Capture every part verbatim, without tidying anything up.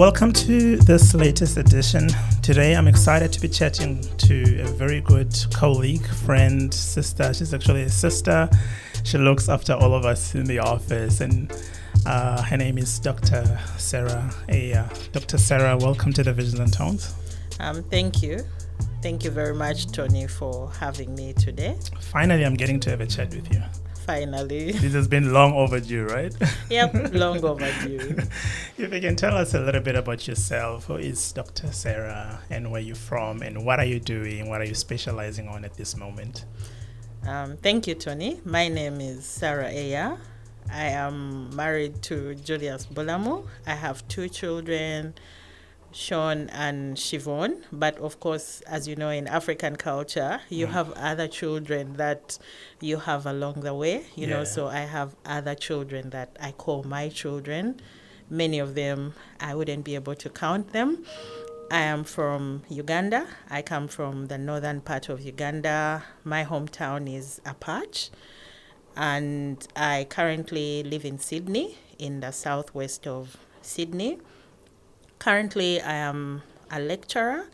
Welcome to this latest edition. Today I'm excited to be chatting to a very good colleague, friend, sister. She's actually a sister. She looks after all of us in the office, and uh, her name is Doctor Sarah Eyaa. Doctor Sarah, welcome to the Visions and Tones. Um, thank you. Thank you very much, Tony, for having me today. Finally, I'm getting to have a chat with you. Finally. This has been long overdue, right? Yep, long overdue. If you can tell us a little bit about yourself, who is Doctor Sarah and where you're from and what are you doing, what are you specializing on at this moment? Um, thank you, Tony. My name is Sarah Eyaa. I am married to Julius Bolamu. I have two children, Sean and Siobhan, but of course, as you know, in African culture, you mm. have other children that you have along the way, you yeah. know, so I have other children that I call my children. Many of them, I wouldn't be able to count them. I am from Uganda. I come from the northern part of Uganda. My hometown is Apach, and I currently live in Sydney, in the southwest of Sydney. Currently, I am a lecturer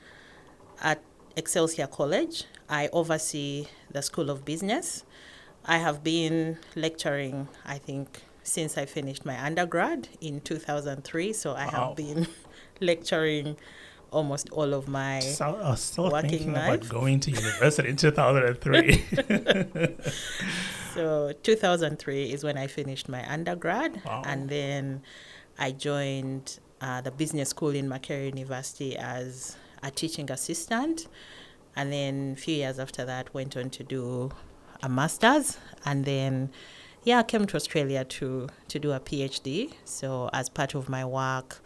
at Excelsior College. I oversee the School of Business. I have been lecturing, I think, since I finished my undergrad in two thousand three. So I wow. have been lecturing almost all of my so, I was still working thinking life. About going to university in two thousand three. So two thousand three is when I finished my undergrad. Wow. And then I joined Uh, the business school in Macquarie University as a teaching assistant, and then a few years after that went on to do a master's, and then yeah I came to Australia to to do a PhD. So as part of my work,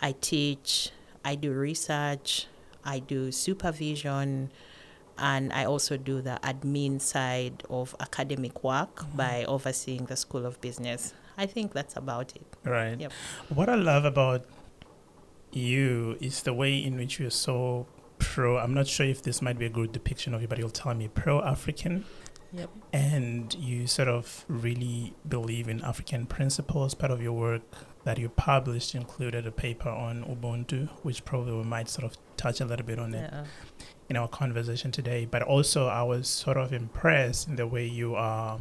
I teach, I do research, I do supervision, and I also do the admin side of academic work mm-hmm. by overseeing the School of Business. I think that's about it. Right. Yep. What I love about you is the way in which you're so pro. I'm not sure if this might be a good depiction of you, but you'll tell me, pro-African. Yep. And you sort of really believe in African principles. Part of your work that you published included a paper on Ubuntu, which probably we might sort of touch a little bit on yeah. it in our conversation today. But also, I was sort of impressed in the way you are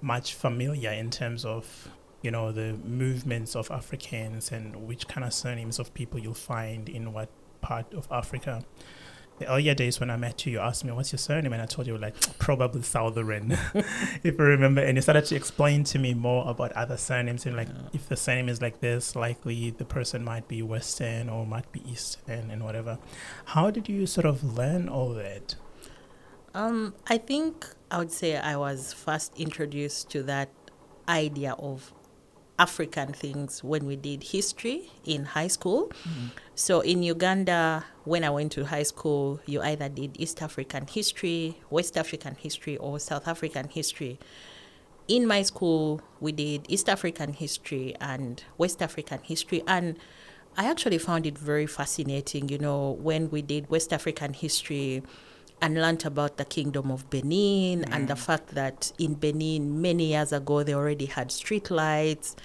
much familiar in terms of, you know, the movements of Africans and which kind of surnames of people you'll find in what part of Africa. The earlier days when I met you, you asked me, what's your surname? And I told you, like, probably Southern, if you remember. And you started to explain to me more about other surnames. And, like, yeah. if the surname is like this, likely the person might be Western or might be Eastern and whatever. How did you sort of learn all that? Um, I think I would say I was first introduced to that idea of African things when we did history in high school. Mm-hmm. So in Uganda, when I went to high school, you either did East African history, West African history, or South African history. In my school, we did East African history and West African history, and I actually found it very fascinating, you know, when we did West African history and learnt about the Kingdom of Benin mm. and the fact that in Benin many years ago they already had street lights.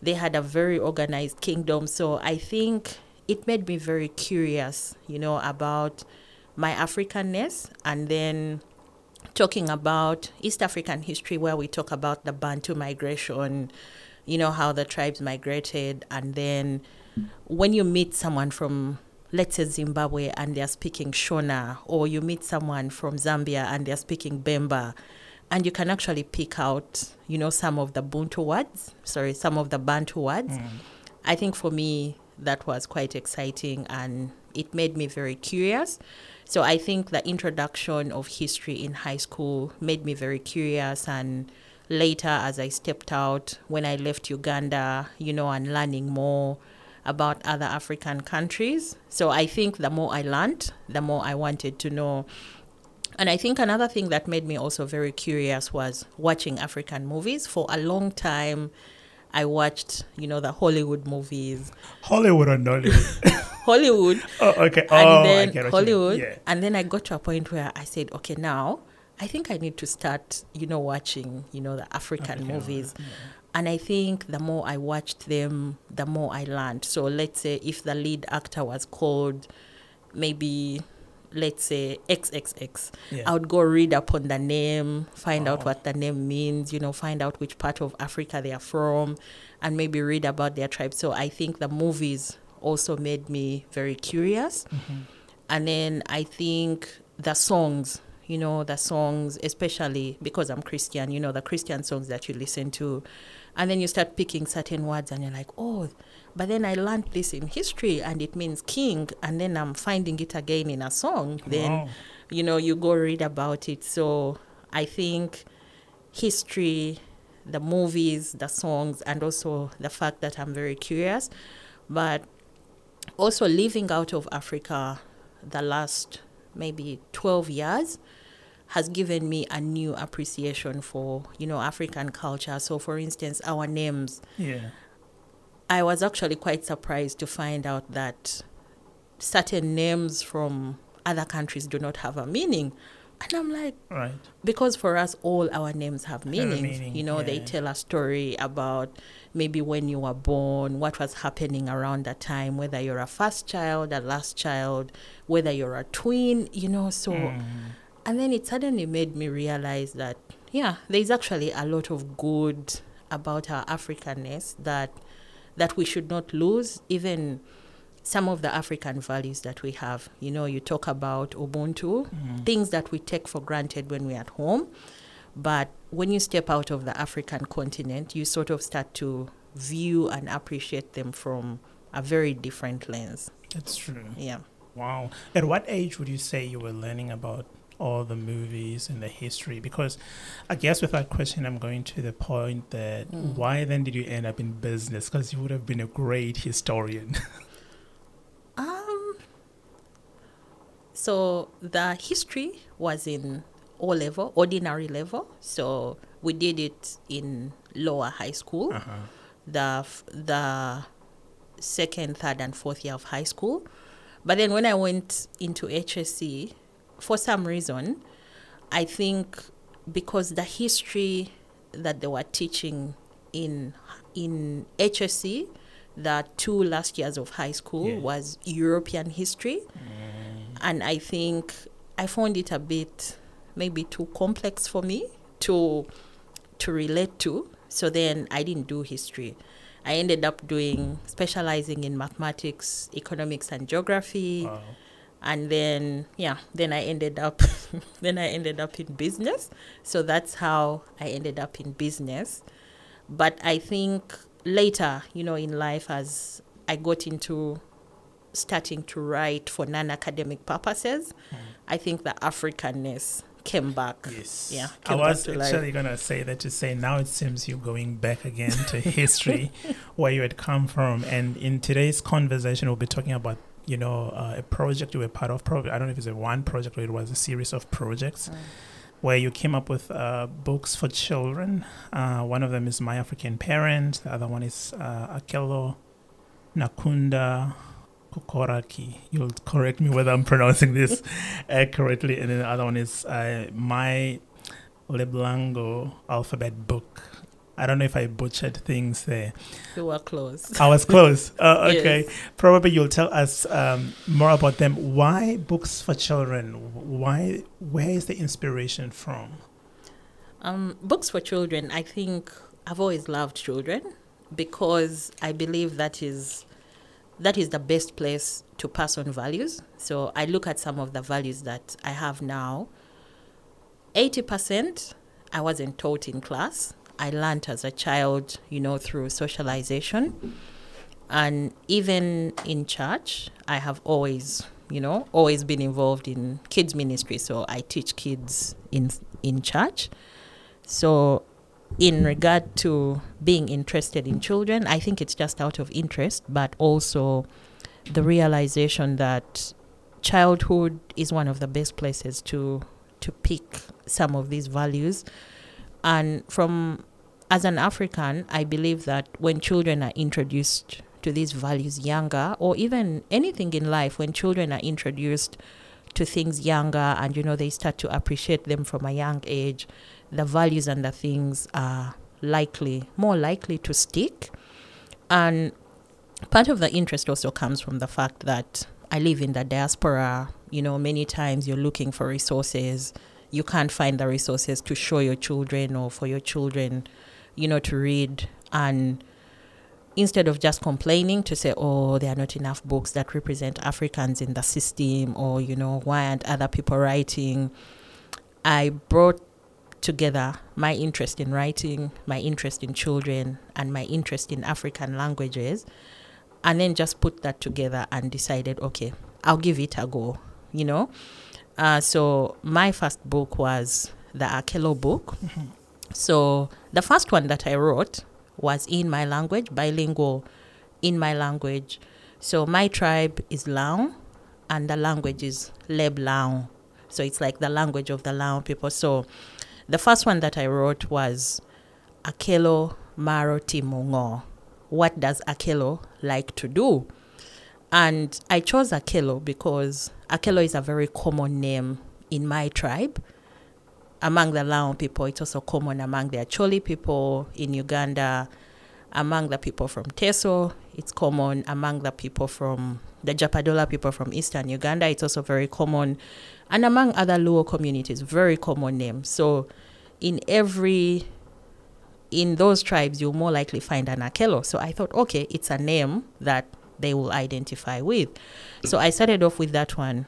They had a very organized kingdom. So I think it made me very curious, you know, about my Africanness. And then talking about East African history, where we talk about the Bantu migration, you know, how the tribes migrated. And then when you meet someone from, let's say, Zimbabwe and they're speaking Shona, or you meet someone from Zambia and they're speaking Bemba, and you can actually pick out, you know, some of the Bantu words, sorry, some of the Bantu words. Mm. I think for me, that was quite exciting and it made me very curious. So I think the introduction of history in high school made me very curious, and later as I stepped out, when I left Uganda, you know, and learning more about other African countries. So I think the more I learned, the more I wanted to know. And I think another thing that made me also very curious was watching African movies. For a long time, I watched, you know, the Hollywood movies. Hollywood or Nollywood? Hollywood. Oh, okay. Oh, and then I get what Hollywood. You mean. Yeah. And then I got to a point where I said, okay, now I think I need to start, you know, watching, you know, the African okay. movies. Yeah. And I think the more I watched them, the more I learned. So let's say if the lead actor was called, maybe, let's say X X X, yeah. I would go read up on the name, find wow. out what the name means, you know, find out which part of Africa they are from, and maybe read about their tribe. So I think the movies also made me very curious. Mm-hmm. And then I think the songs, you know, the songs, especially because I'm Christian, you know, the Christian songs that you listen to. And then you start picking certain words and you're like, oh, but then I learned this in history and it means king. And then I'm finding it again in a song. Then, wow. you know, you go read about it. So I think history, the movies, the songs, and also the fact that I'm very curious. But also living out of Africa the last maybe twelve years has given me a new appreciation for, you know, African culture. So, for instance, our names. Yeah. I was actually quite surprised to find out that certain names from other countries do not have a meaning. And I'm like, right. because for us, all our names have meanings. Meaning, you know, yeah. they tell a story about maybe when you were born, what was happening around that time, whether you're a first child, a last child, whether you're a twin, you know, so... Mm. And then it suddenly made me realize that, yeah, there's actually a lot of good about our Africanness that that we should not lose, even some of the African values that we have. You know, you talk about Ubuntu, mm-hmm. things that we take for granted when we're at home. But when you step out of the African continent, you sort of start to view and appreciate them from a very different lens. That's true. Yeah. Wow. At what age would you say you were learning about all the movies and the history? Because I guess with that question, I'm going to the point that mm. why then did you end up in business? Because you would have been a great historian. um. So the history was in O level, ordinary level. So we did it in lower high school, uh-huh. the the second, third, and fourth year of high school. But then when I went into H S C, for some reason, I think because the history that they were teaching in in H S C, the two last years of high school, yeah. was European history. Mm. And I think I found it a bit maybe too complex for me to to relate to. So then I didn't do history. I ended up doing specializing in mathematics, economics, and geography. Wow. And then, yeah, then I ended up, then I ended up in business. So that's how I ended up in business. But I think later, you know, in life, as I got into starting to write for non-academic purposes, mm. I think the Africanness came back. Yes. Yeah. I was actually going to say that to say now it seems you're going back again to history where you had come from. And in today's conversation, we'll be talking about you know, uh, a project you were part of, probably, I don't know if it's a one project or it was a series of projects mm. where you came up with uh, books for children. Uh, one of them is My African Parent. The other one is uh, Akello Nakunda Kokoraki. You'll correct me whether I'm pronouncing this accurately. And then the other one is uh, My Leb Lango Alphabet Book. I don't know if I butchered things there. You were close. I was close. Uh, okay. Yes. Probably you'll tell us um, more about them. Why books for children? Why? Where is the inspiration from? Um, books for children, I think I've always loved children because I believe that is that is the best place to pass on values. So I look at some of the values that I have now. eighty percent I wasn't taught in class. I learned as a child, you know, through socialization. And even in church, I have always, you know, always been involved in kids ministry. So I teach kids in in church. So in regard to being interested in children, I think it's just out of interest, but also the realization that childhood is one of the best places to to pick some of these values. And from, as an African, I believe that when children are introduced to these values younger, or even anything in life, when children are introduced to things younger and, you know, they start to appreciate them from a young age, the values and the things are likely, more likely to stick. And part of the interest also comes from the fact that I live in the diaspora. You know, many times you're looking for resources. You can't find the resources to show your children or for your children, you know, to read. And instead of just complaining to say, oh, there are not enough books that represent Africans in the system, or, you know, why aren't other people writing? I brought together my interest in writing, my interest in children, and my interest in African languages, and then just put that together and decided, okay, I'll give it a go, you know. Uh, so my first book was the Akello book. Mm-hmm. So the first one that I wrote was in my language, bilingual, in my language. So my tribe is Lao, and the language is Leb Lao. So it's like the language of the Lao people. So the first one that I wrote was Akello Maro Timungo. What does Akello like to do? And I chose Akello because Akello is a very common name in my tribe. Among the Lao people, it's also common among the Acholi people in Uganda. Among the people from Teso, it's common. Among the people from the Japadola people from eastern Uganda, it's also very common. And among other Luo communities, very common name. So in every, in those tribes, you'll more likely find an Akello. So I thought, okay, it's a name that they will identify with. So I started off with that one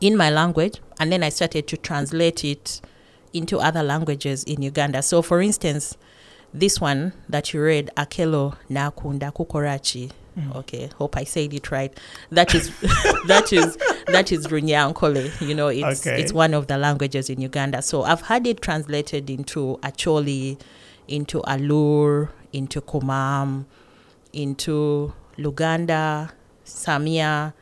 in my language, and then I started to translate it into other languages in Uganda. So, for instance, this one that you read, Akello Nakunda Kokoraki. Mm. Okay, hope I said it right. That is, that is, that is Runyankole. You know, it's okay. It's one of the languages in Uganda. So I've had it translated into Acholi, into Alur, into Komam, into Luganda, Samia,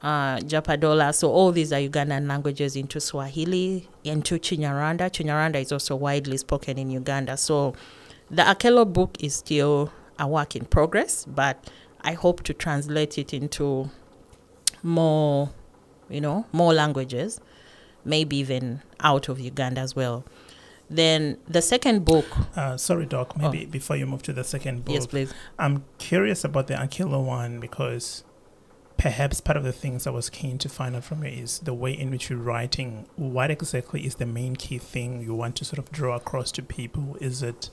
uh, Japadola. So all these are Ugandan languages, into Swahili, into Kinyarwanda. Kinyarwanda is also widely spoken in Uganda. So the Akello book is still a work in progress, but I hope to translate it into more, you know, more languages, maybe even out of Uganda as well. Then the second book. Uh, sorry, Doc, maybe oh. before you move to the second book. Yes, please. I'm curious about the Akello one because perhaps part of the things I was keen to find out from you is the way in which you're writing. What exactly is the main key thing you want to sort of draw across to people? Is it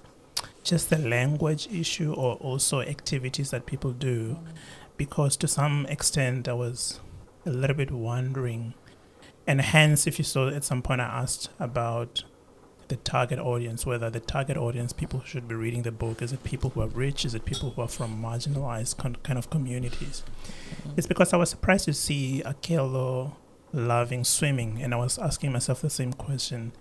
just the language issue or also activities that people do? Because to some extent, I was a little bit wondering. And hence, if you saw at some point, I asked about the target audience, whether the target audience, people who should be reading the book, is it people who are rich, is it people who are from marginalized con- kind of communities? Mm-hmm. It's because I was surprised to see Akello loving swimming, and I was asking myself the same question.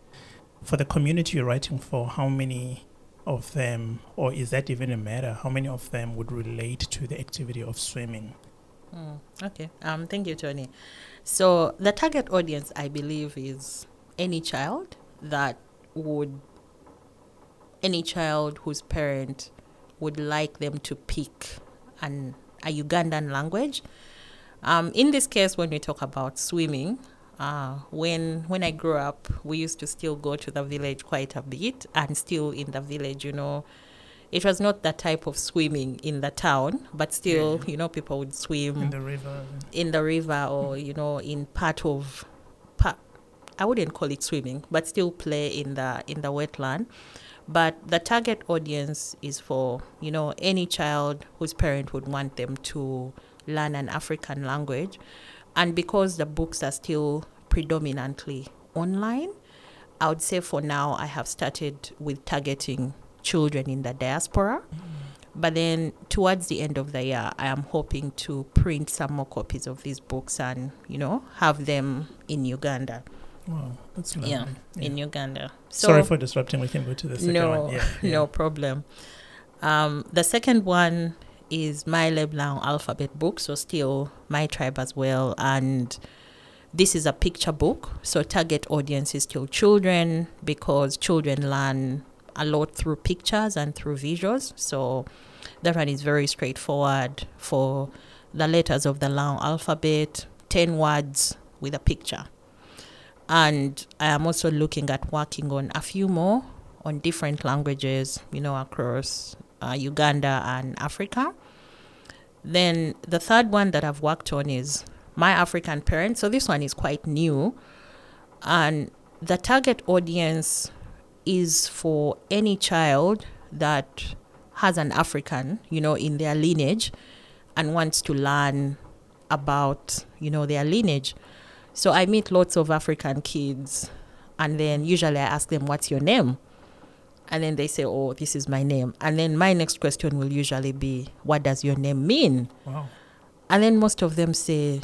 For the community you're writing for, how many of them, or is that even a matter, how many of them would relate to the activity of swimming? Mm, okay, um, thank you, Tony. So the target audience, I believe, is any child that would any child whose parent would like them to pick an a Ugandan language. Um, in this case, when we talk about swimming, uh, when when I grew up, we used to still go to the village quite a bit, and still in the village, you know, it was not that type of swimming in the town, but still, yeah. you know, people would swim in the river, in the river, or you know, in part of. I wouldn't call it swimming, but still play in the in the wetland. But the target audience is for, you know, any child whose parent would want them to learn an African language. And because the books are still predominantly online, I would say for now I have started with targeting children in the diaspora. Mm. But then towards the end of the year, I am hoping to print some more copies of these books and, you know, have them in Uganda. Wow, that's lovely. Yeah, yeah, in Uganda. So, sorry for disrupting. We can go to the second no, one. Yeah, yeah. No problem. Um, the second one is My Leb Lango Alphabet Book, so still my tribe as well. And this is a picture book, so target audience is still children because children learn a lot through pictures and through visuals. So that one is very straightforward for the letters of the Lango alphabet, ten words with a picture. And I am also looking at working on a few more on different languages, you know, across uh, Uganda and Africa. Then the third one that I've worked on is My African Parent. So this one is quite new. And the target audience is for any child that has an African, you know, in their lineage and wants to learn about, you know, their lineage. So I meet lots of African kids, and then usually I ask them, what's your name? And then they say, oh, this is my name. And then my next question will usually be, what does your name mean? Wow. And then most of them say,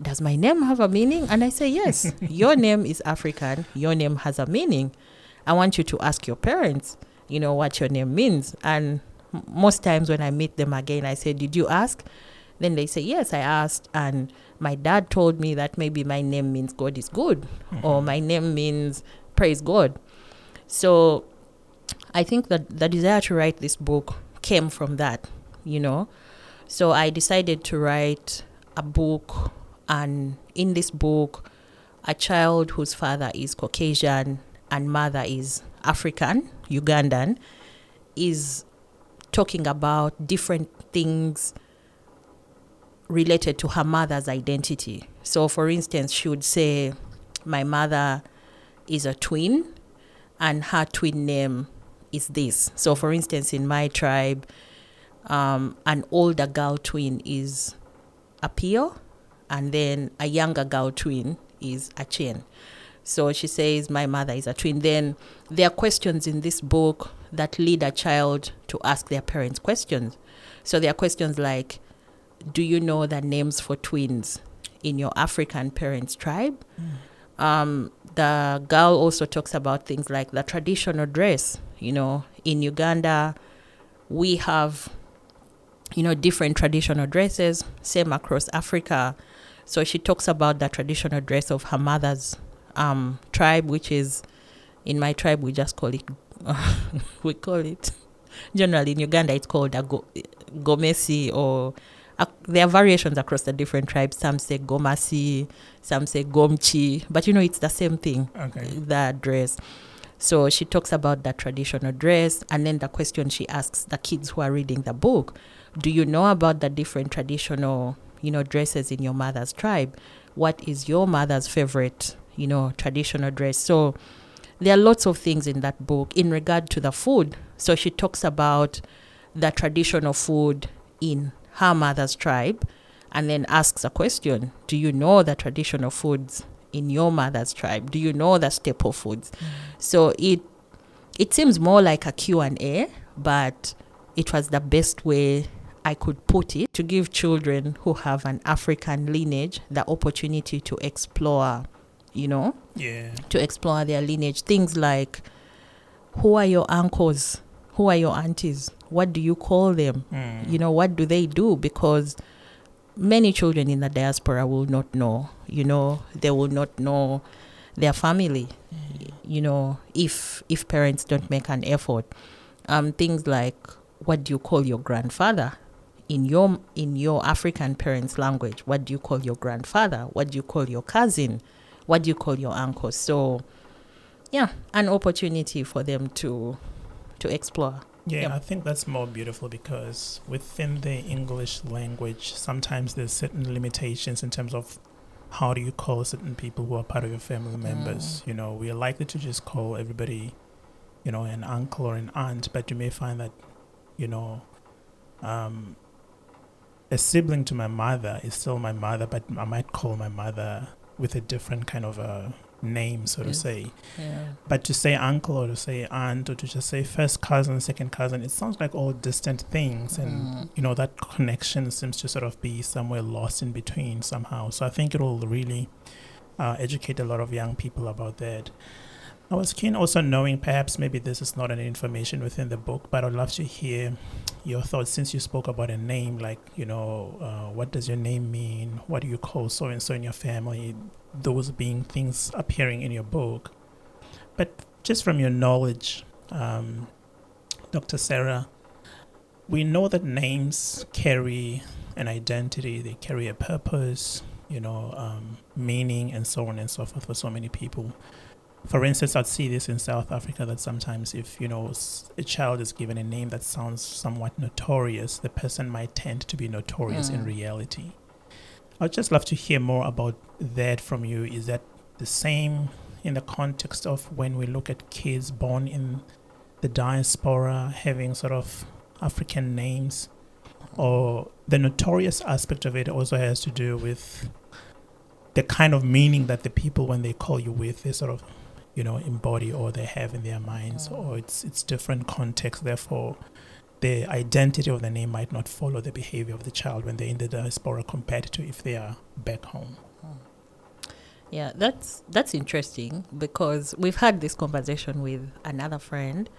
does my name have a meaning? And I say, yes, your name is African. Your name has a meaning. I want you to ask your parents, you know, what your name means. And m- most times when I meet them again, I say, did you ask? Then they say, yes, I asked. And my dad told me that maybe my name means God is good, mm-hmm. or my name means praise God. So I think that the desire to write this book came from that, you know. So I decided to write a book, and in this book, a child whose father is Caucasian and mother is African, Ugandan, is talking about different things related to her mother's identity. So, for instance, she would say, my mother is a twin and her twin name is this. So, for instance, in my tribe, um, an older girl twin is Apio, and then a younger girl twin is Achen. So she says, my mother is a twin. Then there are questions in this book that lead a child to ask their parents questions. So there are questions like, do you know the names for twins in your African parents' tribe? Mm. Um, the girl also talks about things like the traditional dress. You know, in Uganda, we have, you know, different traditional dresses, same across Africa. So she talks about the traditional dress of her mother's um, tribe, which is, in my tribe, we just call it, we call it, generally in Uganda, it's called a go- gomesi or... Uh, there are variations across the different tribes. Some say gomasi, some say gomchi, but you know, it's the same thing, okay. The dress. So she talks about the traditional dress, and then the question she asks the kids who are reading the book, do you know about the different traditional, you know, dresses in your mother's tribe? What is your mother's favorite, you know, traditional dress? So there are lots of things in that book in regard to the food. So she talks about the traditional food in her mother's tribe, and then asks a question, do you know the traditional foods in your mother's tribe? Do you know the staple foods? Mm. So it it seems more like a Q and A, but it was the best way I could put it to give children who have an African lineage the opportunity to explore, you know, yeah, to explore their lineage. Things like, who are your uncles? Who are your aunties? What do you call them? Mm. You know, what do they do? Because many children in the diaspora will not know, you know, they will not know their family, mm. you know, if if parents don't make an effort. Um, things like, what do you call your grandfather? In your in your African parents' language, what do you call your grandfather? What do you call your cousin? What do you call your uncle? So, yeah, an opportunity for them to to explore. Yeah, yep. I think that's more beautiful because within the English language, sometimes there's certain limitations in terms of how do you call certain people who are part of your family members. Mm. You know, we are likely to just call everybody, you know, an uncle or an aunt, but you may find that, you know, um, a sibling to my mother is still my mother, but I might call my mother with a different kind of a name, so to say. Yeah. But to say uncle or to say aunt or to just say first cousin, second cousin, it sounds like all distant things, and mm. you know, that connection seems to sort of be somewhere lost in between somehow. So I think it'll really uh, educate a lot of young people about that. I was keen also knowing, perhaps maybe this is not an information within the book, but I'd love to hear your thoughts since you spoke about a name, like, you know, uh, what does your name mean? What do you call so-and-so in your family? Those being things appearing in your book. But just from your knowledge, um, Doctor Sarah, we know that names carry an identity, they carry a purpose, you know, um, meaning and so on and so forth for so many people. For instance, I'd see this in South Africa, that sometimes if, you know, a child is given a name that sounds somewhat notorious, the person might tend to be notorious mm. in reality. I'd just love to hear more about that from you. Is that the same in the context of when we look at kids born in the diaspora having sort of African names? Or the notorious aspect of it also has to do with the kind of meaning that the people, when they call you with, they sort of, you know, embody or they have in their minds, mm. or it's it's different context. Therefore, the identity of the name might not follow the behavior of the child when they're in the diaspora compared to if they are back home. Mm. Yeah, that's that's interesting, because we've had this conversation with another friend.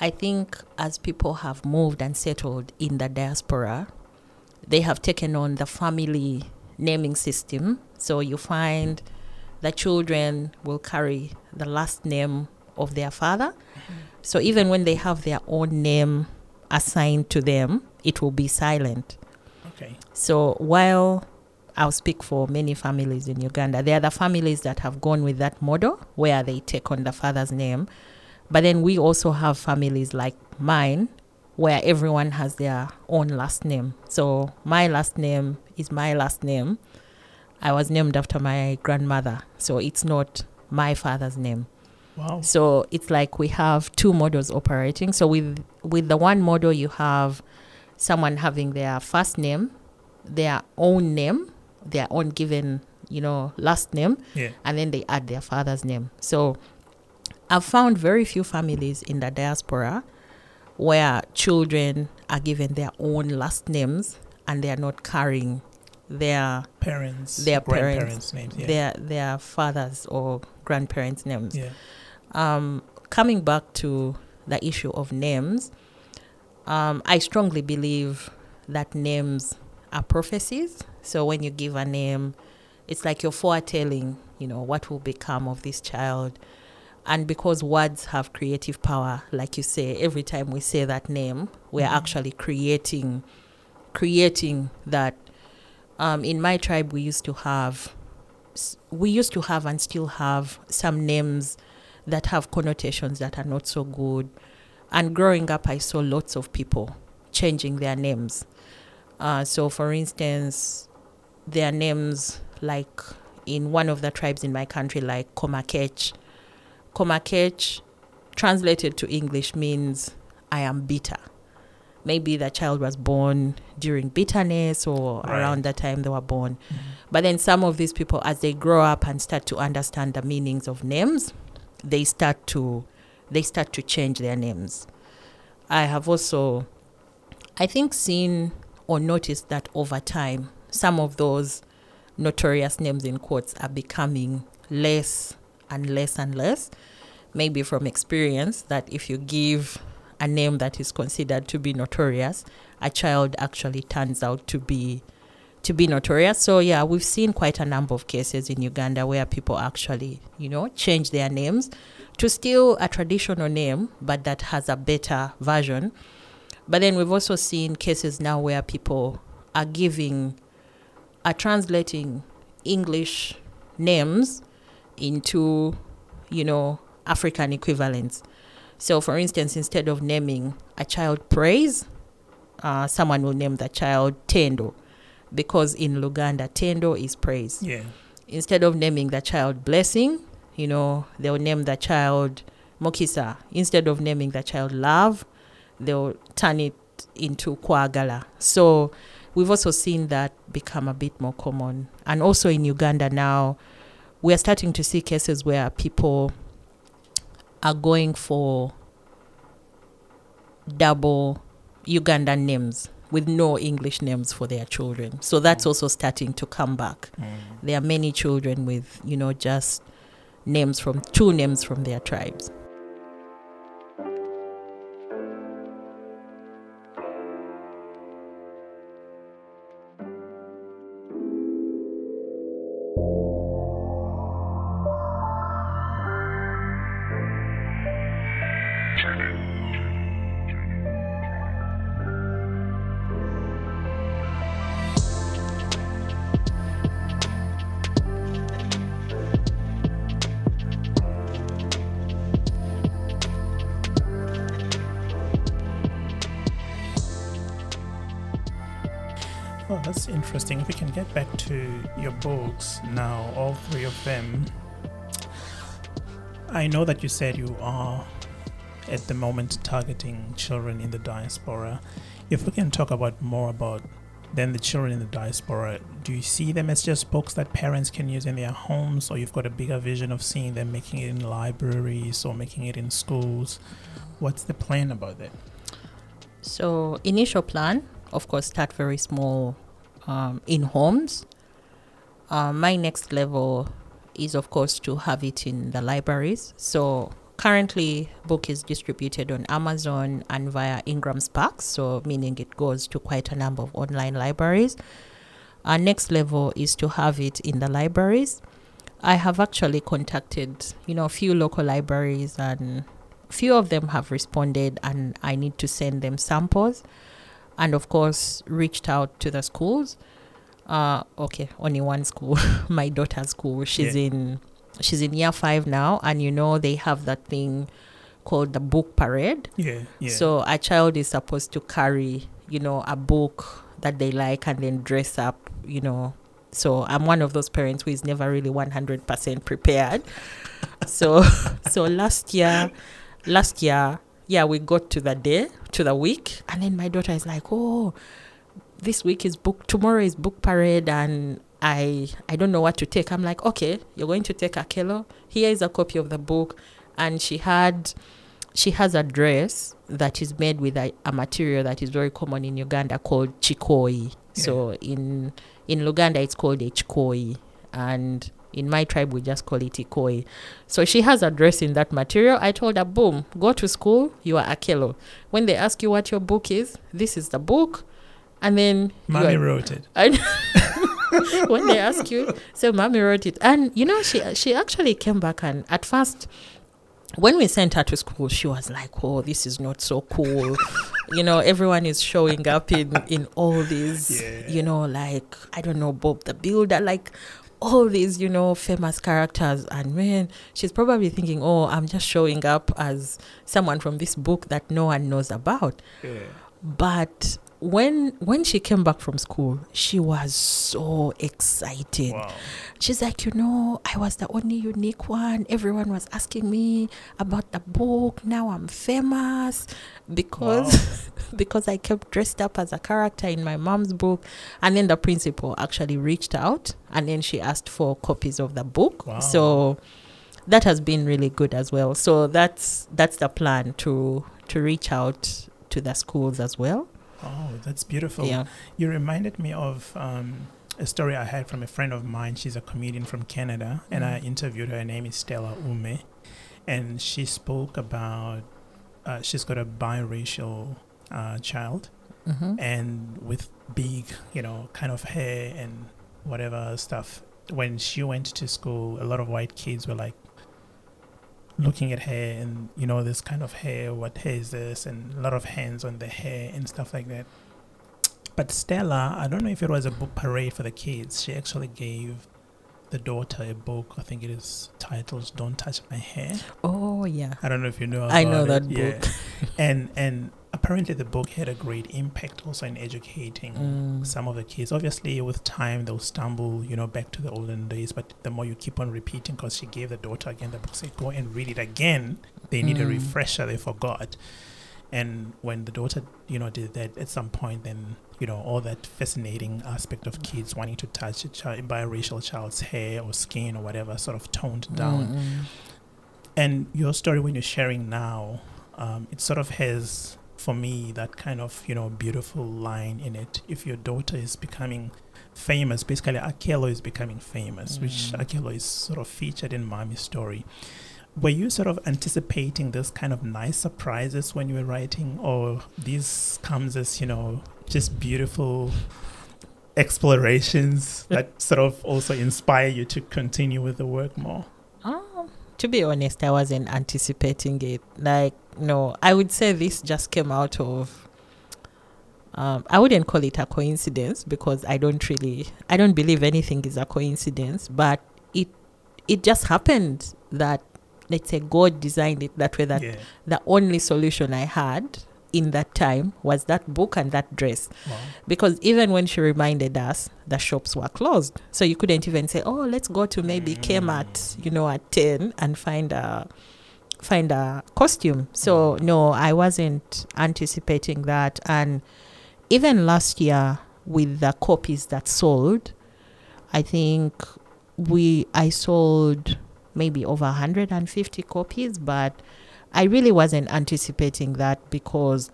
I think as people have moved and settled in the diaspora, they have taken on the family naming system. So you find the children will carry the last name of their father. Mm-hmm. So even when they have their own name assigned to them, it will be silent. Okay. So while I'll speak for many families in Uganda, there are the families that have gone with that model where they take on the father's name. But then we also have families like mine where everyone has their own last name. So my last name is my last name. I was named after my grandmother, so it's not my father's name. Wow. So it's like we have two models operating. So with with the one model, you have someone having their first name, their own name, their own given, you know, last name, yeah. and then they add their father's name. So I've found very few families in the diaspora where children are given their own last names and they are not carrying their parents, their parents, names, yeah. their their fathers or grandparents' names. Yeah. Um, coming back to the issue of names, um, I strongly believe that names are prophecies. So when you give a name, it's like you're foretelling, you know, what will become of this child. And because words have creative power, like you say, every time we say that name, we're mm-hmm. actually creating, creating that. Um, in my tribe, we used to have, we used to have and still have some names that have connotations that are not so good. And growing up, I saw lots of people changing their names. Uh, so, for instance, their names, like in one of the tribes in my country, like Komakech. Komakech, translated to English, means I am bitter. Maybe the child was born during bitterness or right. around the time they were born. Mm-hmm. But then some of these people, as they grow up and start to understand the meanings of names, they start to they start to change their names. I have also, I think, seen or noticed that over time, some of those notorious names in quotes are becoming less and less and less, maybe from experience, that if you give a name that is considered to be notorious, a child actually turns out to be to be notorious. So yeah, we've seen quite a number of cases in Uganda where people actually, you know, change their names to still a traditional name, but that has a better version. But then we've also seen cases now where people are giving, are translating English names into, you know, African equivalents. So, for instance, instead of naming a child Praise, uh, someone will name the child Tendo, because in Luganda, Tendo is praise. Yeah. Instead of naming the child Blessing, you know, they'll name the child Mokisa. Instead of naming the child Love, they'll turn it into Kwagala. So, we've also seen that become a bit more common. And also in Uganda now, we are starting to see cases where people are going for double Ugandan names with no English names for their children. So that's mm. also starting to come back. Mm. There are many children with, you know, just names from, two names from their tribes. Oh, that's interesting. If we can get back to your books now, all three of them. I know that you said you are at the moment targeting children in the diaspora. If we can talk about more about then the children in the diaspora, do you see them as just books that parents can use in their homes, or you've got a bigger vision of seeing them making it in libraries or making it in schools? What's the plan about that? So initial plan, of course, start very small um, in homes. Uh, my next level is, of course, to have it in the libraries. So currently, book is distributed on Amazon and via Ingram Sparks, so meaning it goes to quite a number of online libraries. Our next level is to have it in the libraries. I have actually contacted, you know, a few local libraries, and few of them have responded, and I need to send them samples. And of course, reached out to the schools. Uh, okay, only one school, my daughter's school. She's yeah. in she's in year five now, and you know they have that thing called the book parade. Yeah, yeah. So a child is supposed to carry, you know, a book that they like and then dress up, you know. So I'm one of those parents who is never really one hundred percent prepared. So so last year, last year, yeah, we got to the day, to the week, and then my daughter is like, oh, this week is book, tomorrow is book parade, and I I don't know what to take. I'm like, okay, you're going to take Akello. Here is a copy of the book. And she had, she has a dress that is made with a, a material that is very common in Uganda called chikoi. Yeah. So in in Luganda, it's called a chikoi. And in my tribe, we just call it ikoi. So she has a dress in that material. I told her, boom, go to school, you are Akello. When they ask you what your book is, this is the book. And then... Mommy are, wrote it. And when they ask you, so Mommy wrote it. And, you know, she she actually came back, and at first, when we sent her to school, she was like, oh, this is not so cool. You know, everyone is showing up in, in all these, yeah. you know, like, I don't know, Bob the Builder, like... all these, you know, famous characters. And man, she's probably thinking, oh, I'm just showing up as someone from this book that no one knows about. Yeah. But when when she came back from school, she was so excited. Wow. She's like, you know, I was the only unique one. Everyone was asking me about the book. Now I'm famous because wow. because I kept dressed up as a character in my mom's book. And then the principal actually reached out, and then she asked for copies of the book. Wow. So that has been really good as well. So that's that's the plan, to to reach out to the schools as well. Oh, that's beautiful. Yeah. You reminded me of um, a story I had from a friend of mine. She's a comedian from Canada, and mm-hmm. I interviewed her. Her name is Stella Ume, and she spoke about uh, she's got a biracial uh, child, mm-hmm. and with big, you know, kind of hair and whatever stuff. When she went to school, a lot of white kids were like looking at hair and, you know, this kind of hair, what hair is this, and a lot of hands on the hair and stuff like that. But Stella, I don't know if it was a book parade for the kids, she actually gave the daughter a book. I think it is titled Don't Touch My Hair. Oh, yeah. I don't know if you know about I know it. That yeah. book. and and apparently the book had a great impact also in educating mm. some of the kids. Obviously, with time, they'll stumble, you know, back to the olden days. But the more you keep on repeating, because she gave the daughter again the book, said, go and read it again. They need mm. a refresher. They forgot. And when the daughter, you know, did that at some point, then, you know, all that fascinating aspect of kids wanting to touch a child, biracial child's hair or skin or whatever sort of toned down. Mm-hmm. And your story, when you're sharing now, um, it sort of has, for me, that kind of, you know, beautiful line in it. If your daughter is becoming famous, basically Akello is becoming famous, mm-hmm. which Akello is sort of featured in Mommy's story. Were you sort of anticipating this kind of nice surprises when you were writing, or this comes as, you know, just beautiful explorations that sort of also inspire you to continue with the work more? Oh, to be honest, I wasn't anticipating it. Like, no, I would say this just came out of, um, I wouldn't call it a coincidence, because I don't really, I don't believe anything is a coincidence, but it, it just happened that, let's say, God designed it that way, that yeah. the only solution I had in that time was that book and that dress. Wow. Because even when she reminded us, the shops were closed. So you couldn't even say, oh, let's go to maybe Kmart, you know, at ten and find a, find a costume. So wow. no, I wasn't anticipating that. And even last year with the copies that sold, I think we I sold maybe over one hundred fifty copies, but I really wasn't anticipating that because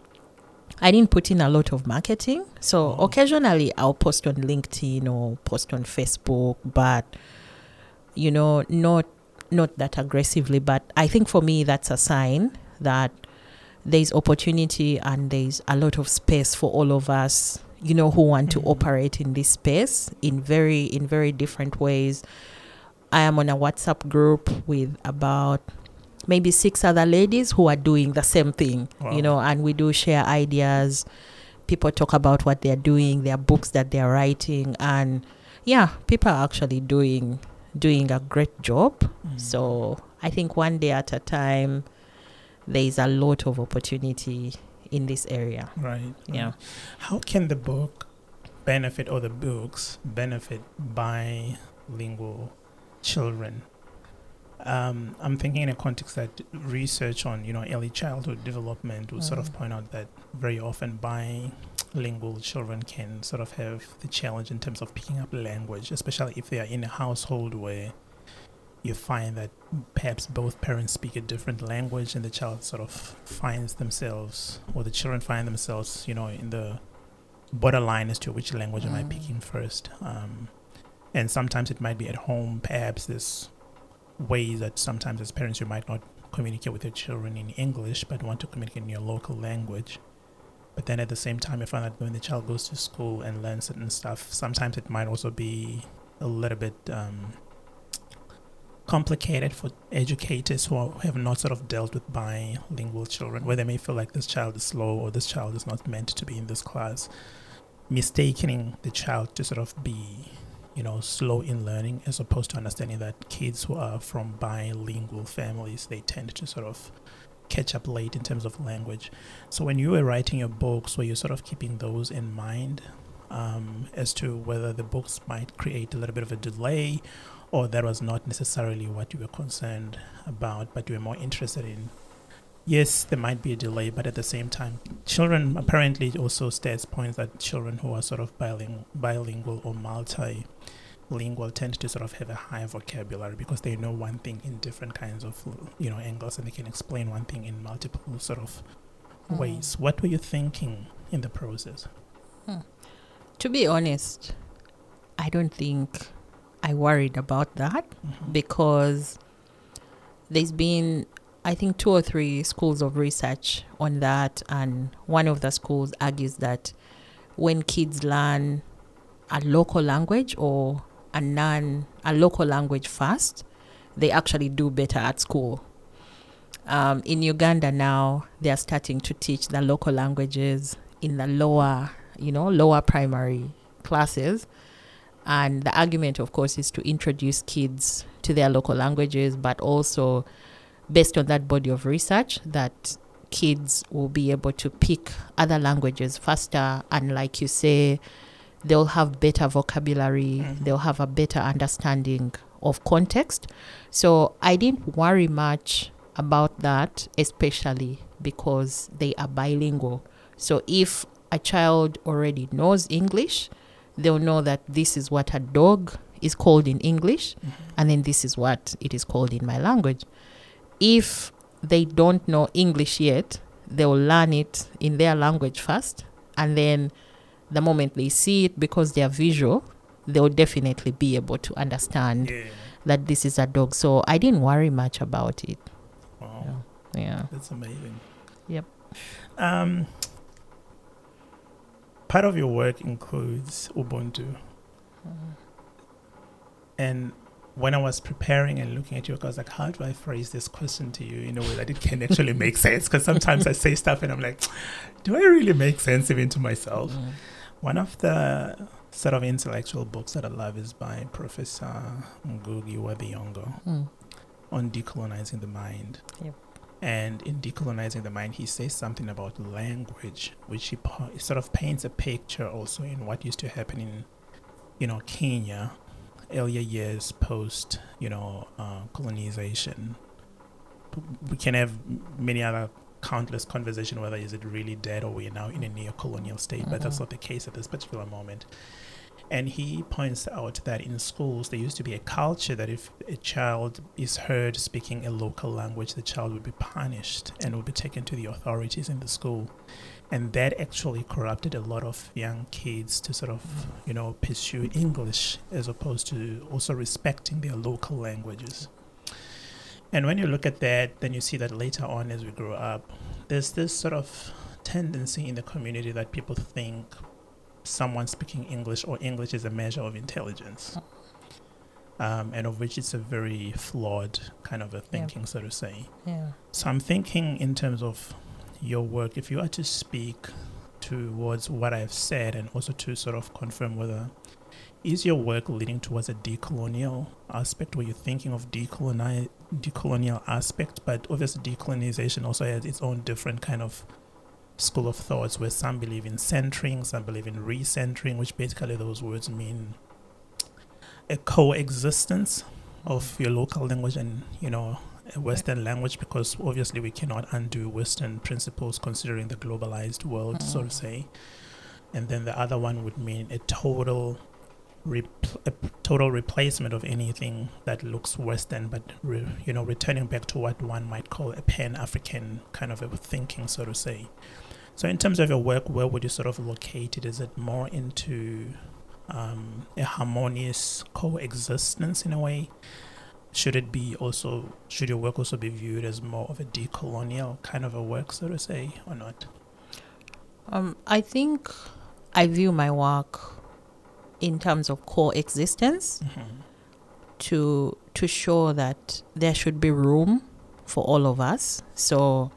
I didn't put in a lot of marketing. So mm-hmm. occasionally I'll post on LinkedIn or post on Facebook, but, you know, not not that aggressively. But I think for me that's a sign that there's opportunity and there's a lot of space for all of us, you know, who want mm-hmm. to operate in this space in very in very different ways. I am on a WhatsApp group with about maybe six other ladies who are doing the same thing, wow. you know, and we do share ideas. People talk about what they're doing, their books that they're writing. And yeah, people are actually doing, doing a great job. Mm. So I think one day at a time, there's a lot of opportunity in this area. Right. Yeah. How can the book benefit or the books benefit bilingual children? Um, I'm thinking in a context that research on, you know, early childhood development would mm. sort of point out that very often bilingual children can sort of have the challenge in terms of picking up language, especially if they are in a household where you find that perhaps both parents speak a different language and the child sort of finds themselves, or the children find themselves, you know, in the borderline as to which language mm. am I picking first. Um, and sometimes it might be at home, perhaps this ways that sometimes as parents you might not communicate with your children in English but want to communicate in your local language. But then at the same time you find that when the child goes to school and learns certain stuff, sometimes it might also be a little bit um, complicated for educators who, are, who have not sort of dealt with bilingual children, where they may feel like this child is slow or this child is not meant to be in this class, mistaking the child to sort of be, you know, slow in learning, as opposed to understanding that kids who are from bilingual families, they tend to sort of catch up late in terms of language. So when you were writing your books, were you sort of keeping those in mind um, as to whether the books might create a little bit of a delay, or that was not necessarily what you were concerned about, but you were more interested in, yes, there might be a delay, but at the same time, children apparently also stats points that children who are sort of bilingual, bilingual or multilingual tend to sort of have a high vocabulary because they know one thing in different kinds of, you know, angles, and they can explain one thing in multiple sort of mm. ways. What were you thinking in the process? Hmm. To be honest, I don't think I worried about that mm-hmm. because there's been, I think, two or three schools of research on that, and one of the schools argues that when kids learn a local language or a non a local language first, they actually do better at school. Um, in Uganda now, they are starting to teach the local languages in the lower, you know, lower primary classes, and the argument, of course, is to introduce kids to their local languages, but also, based on that body of research, that kids will be able to pick other languages faster, and like you say, they'll have better vocabulary, mm-hmm. they'll have a better understanding of context. So I didn't worry much about that, especially because they are bilingual. So if a child already knows English, they'll know that this is what a dog is called in English, mm-hmm. and then this is what it is called in my language. If they don't know English yet, they will learn it in their language first, and then the moment they see it, because they are visual, they will definitely be able to understand yeah. that this is a dog. So I didn't worry much about it. Wow. Yeah. yeah. That's amazing. Yep. Um, part of your work includes Ubuntu. Mm. And when I was preparing and looking at you, I was like, how do I phrase this question to you in a way that it can actually make sense? Because sometimes I say stuff and I'm like, do I really make sense even to myself? Mm. One of the sort of intellectual books that I love is by Professor Ngugi wa Thiong'o mm. on decolonizing the mind. Yep. And in Decolonizing the Mind, he says something about language, which he sort of paints a picture also in what used to happen in, you know, Kenya, earlier years post, you know, uh, colonization. We can have many other countless conversation whether is it really dead or we're now in a neo-colonial state, mm-hmm. but that's not the case at this particular moment. And he points out that in schools there used to be a culture that if a child is heard speaking a local language, the child would be punished and would be taken to the authorities in the school. And that actually corrupted a lot of young kids to sort of, you know, pursue English as opposed to also respecting their local languages. And when you look at that, then you see that later on as we grow up, there's this sort of tendency in the community that people think someone speaking English or English is a measure of intelligence, um, and of which it's a very flawed kind of a thinking, yeah. so to say. Yeah. So I'm thinking in terms of your work, if you are to speak towards what I've said and also to sort of confirm whether, is your work leading towards a decolonial aspect where you're thinking of decoloni- decolonial aspect, but obviously decolonization also has its own different kind of school of thoughts where some believe in centering, some believe in recentering, which basically those words mean a coexistence of your local language and, you know, a Western language, because obviously we cannot undo Western principles considering the globalized world, mm-hmm. so to say. And then the other one would mean a total repl- a total replacement of anything that looks Western, but re- you know, returning back to what one might call a pan-African kind of a thinking, so to say. So in terms of your work, where would you sort of locate it? Is it more into um, a harmonious coexistence in a way? Should it be also, should your work also be viewed as more of a decolonial kind of a work, so to say, or not? Um, I think I view my work in terms of coexistence, mm-hmm. to to show that there should be room for all of us. So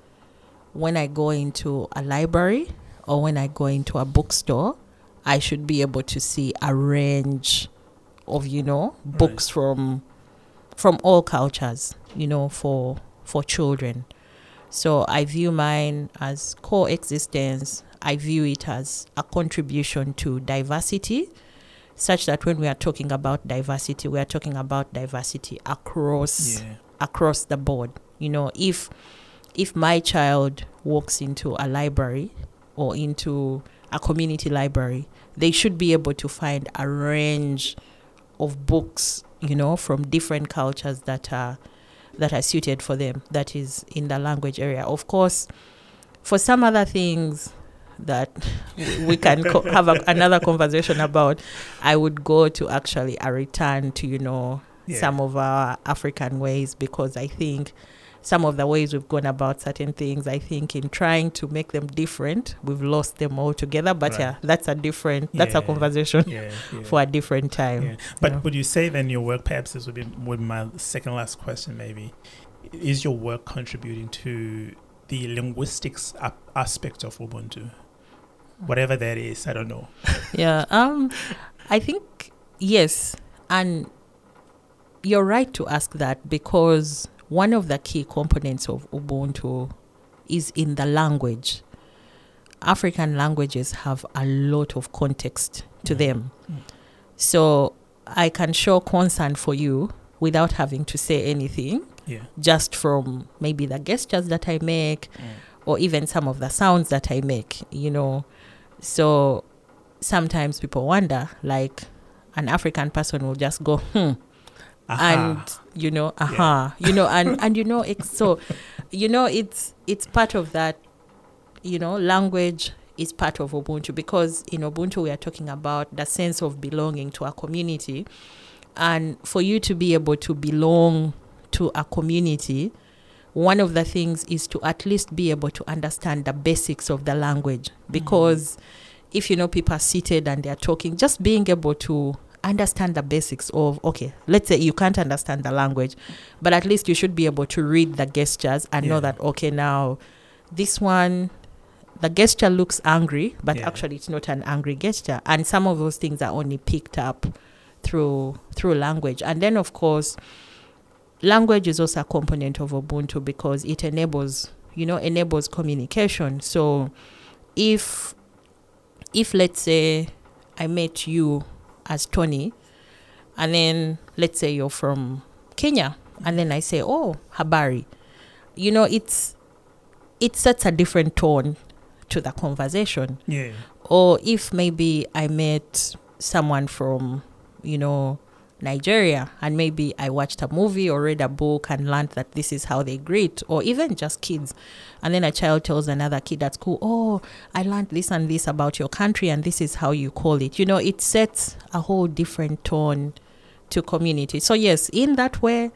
when I go into a library or when I go into a bookstore, I should be able to see a range of, you know, books, right. from... from all cultures, you know, for for children. So I view mine as coexistence. I view it as a contribution to diversity, such that when we are talking about diversity, we are talking about diversity across yeah. across the board. You know, if if my child walks into a library or into a community library, they should be able to find a range of books, you know, from different cultures that are that are suited for them, that is in the language area. Of course, for some other things that we can co- have a, another conversation about, I would go to actually a return to, you know, yeah. some of our African ways, because I think some of the ways we've gone about certain things, I think in trying to make them different, we've lost them altogether. But right. yeah, that's a different, that's yeah, a conversation yeah, yeah. for a different time. Yeah. But yeah. would you say then your work, perhaps this would be, would be my second last question maybe, is your work contributing to the linguistics ap- aspect of Ubuntu? Whatever that is, I don't know. yeah, um, I think, yes. And you're right to ask that, because one of the key components of Ubuntu is in the language. African languages have a lot of context to mm. them. Mm. So I can show concern for you without having to say anything, yeah. just from maybe the gestures that I make, mm. or even some of the sounds that I make, you know. So sometimes people wonder, like an African person will just go, hmm, Aha. and you know aha yeah. you know and and you know it's so you know it's it's part of that, you know, language is part of Ubuntu, because in Ubuntu we are talking about the sense of belonging to a community, and for you to be able to belong to a community, one of the things is to at least be able to understand the basics of the language, because mm. if, you know, people are seated and they are talking, just being able to understand the basics of, okay, let's say you can't understand the language, but at least you should be able to read the gestures and yeah. know that, okay, now this one, the gesture looks angry, but yeah. actually it's not an angry gesture. And some of those things are only picked up through through language. And then, of course, language is also a component of Ubuntu because it enables, you know, enables communication. So if, if let's say I met you as Tony, and then let's say you're from Kenya, and then I say, oh, habari, you know, it's, it sets a different tone to the conversation. Yeah. Or if maybe I met someone from, you know, Nigeria, and maybe I watched a movie or read a book and learned that this is how they greet, or even just kids, and then a child tells another kid at school, oh, I learned this and this about your country and this is how you call it. You know, it sets a whole different tone to community. So yes, in that way,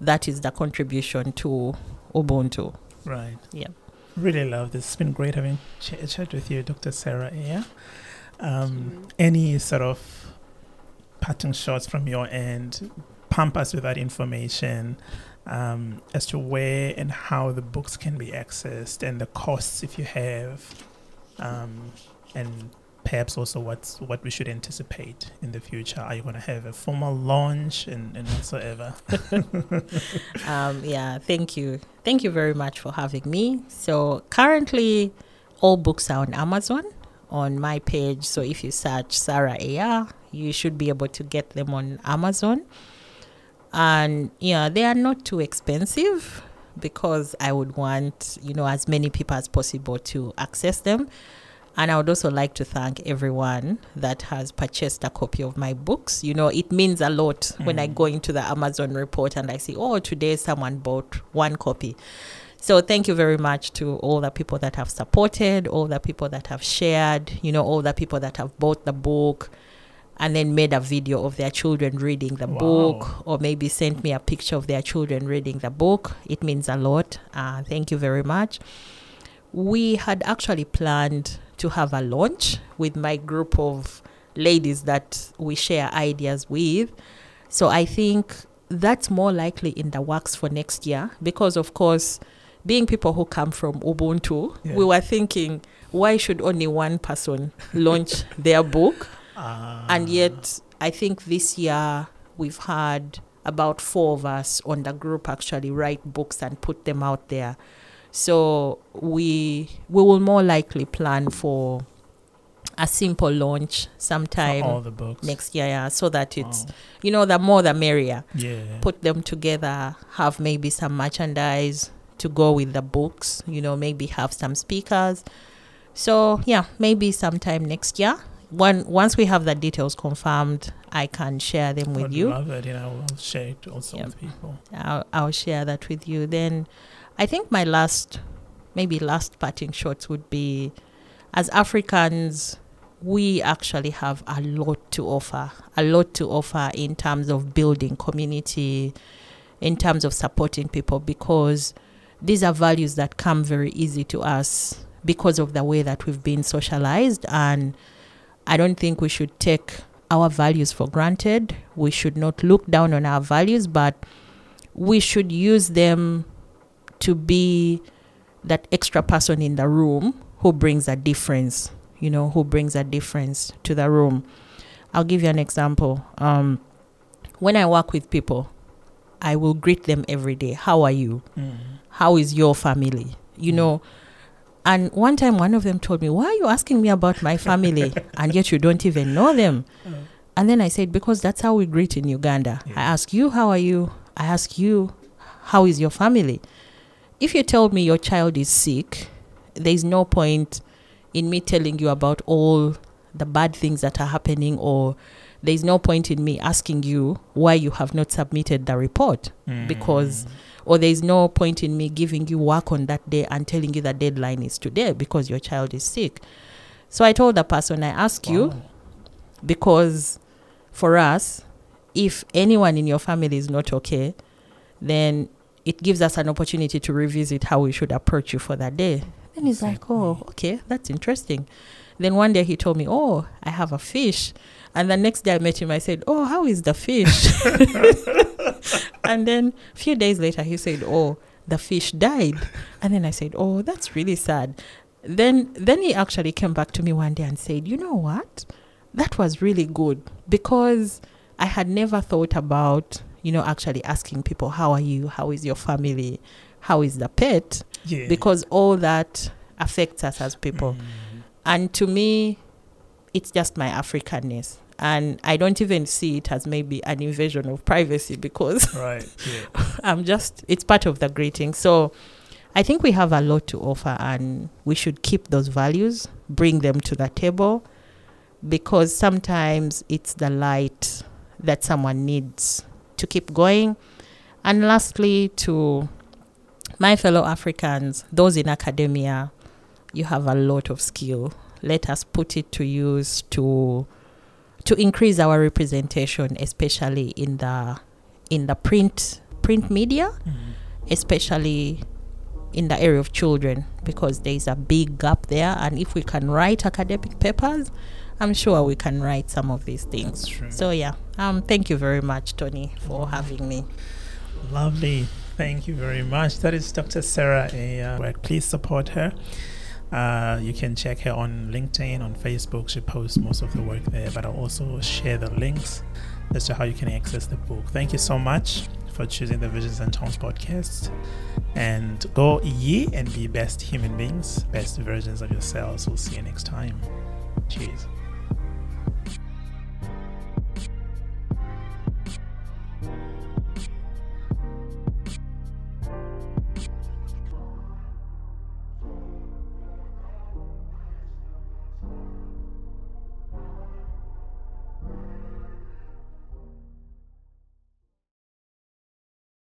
that is the contribution to Ubuntu. Right. Yeah. Really love this. It's been great having ch- chat with you, Doctor Sarah Eyaa. Um, any sort of parting shots from your end, pump us with that information um, as to where and how the books can be accessed and the costs if you have, um, and perhaps also what's, what we should anticipate in the future. Are you going to have a formal launch and, and whatsoever? um, yeah, thank you. Thank you very much for having me. So currently, all books are on Amazon, on my page. So if you search Sarah Eyaa, you should be able to get them on Amazon. And yeah, they are not too expensive because I would want, you know, as many people as possible to access them. And I would also like to thank everyone that has purchased a copy of my books. You know, it means a lot mm. when I go into the Amazon report and I see, oh, today someone bought one copy. So thank you very much to all the people that have supported, all the people that have shared, you know, all the people that have bought the book and then made a video of their children reading the wow. book, or maybe sent me a picture of their children reading the book. It means a lot. Uh, thank you very much. We had actually planned to have a launch with my group of ladies that we share ideas with. So I think that's more likely in the works for next year because, of course, being people who come from Ubuntu, yeah. we were thinking, why should only one person launch their book? Uh, and yet, I think this year we've had about four of us on the group actually write books and put them out there. So we we will more likely plan for a simple launch sometime all the books. next year, yeah, so that it's, wow. you know, the more the merrier. Yeah. Put them together, have maybe some merchandise to go with the books, you know, maybe have some speakers. So, yeah, maybe sometime next year. When, once we have the details confirmed, I can share them with I'd you. I love it, and I will share it also yep. with people. I'll, I'll share that with you. Then I think my last, maybe last parting shots would be, as Africans, we actually have a lot to offer, a lot to offer in terms of building community, in terms of supporting people, because these are values that come very easy to us because of the way that we've been socialized, and I don't think we should take our values for granted. We should not look down on our values, but we should use them to be that extra person in the room who brings a difference, you know, who brings a difference to the room. I'll give you an example. Um, when I work with people, I will greet them every day. How are you? Mm. How is your family? You mm. know, and one time, one of them told me, why are you asking me about my family? And yet you don't even know them. Mm. And then I said, because that's how we greet in Uganda. Yeah. I ask you, how are you? I ask you, how is your family? If you tell me your child is sick, there's no point in me telling you about all the bad things that are happening, or there's no point in me asking you why you have not submitted the report. Mm. Because... or there's no point in me giving you work on that day and telling you the deadline is today because your child is sick. So I told the person, I ask wow. you, because for us, if anyone in your family is not okay, then it gives us an opportunity to revisit how we should approach you for that day. Then he's like, oh, okay, that's interesting. Then one day he told me, oh, I have a fish. And the next day I met him, I said, oh, how is the fish? And then a few days later, he said, oh, the fish died. And then I said, oh, that's really sad. Then then he actually came back to me one day and said, you know what? That was really good because I had never thought about, you know, actually asking people, how are you? How is your family? How is the pet? Yeah. Because all that affects us as people. Mm. And to me, it's just my Africanness. And I don't even see it as maybe an invasion of privacy because right, yeah. I'm just, it's part of the greeting. So I think we have a lot to offer, and we should keep those values, bring them to the table, because sometimes it's the light that someone needs to keep going. And lastly, to my fellow Africans, those in academia, you have a lot of skill. Let us put it to use to to increase our representation, especially in the in the print print media, mm-hmm. especially in the area of children, because there is a big gap there. And if we can write academic papers, I'm sure we can write some of these things. That's true. So yeah, um, thank you very much, Tony, for mm-hmm. having me. Lovely. Thank you very much. That is Doctor Sarah Eyaa. Please support her. Uh, you can check her on LinkedIn, on Facebook. She posts most of the work there, but I'll also share the links as to how you can access the book. Thank you so much for choosing the Visions and Tones podcast. And go ye and be best human beings, best versions of yourselves. We'll see you next time. Cheers.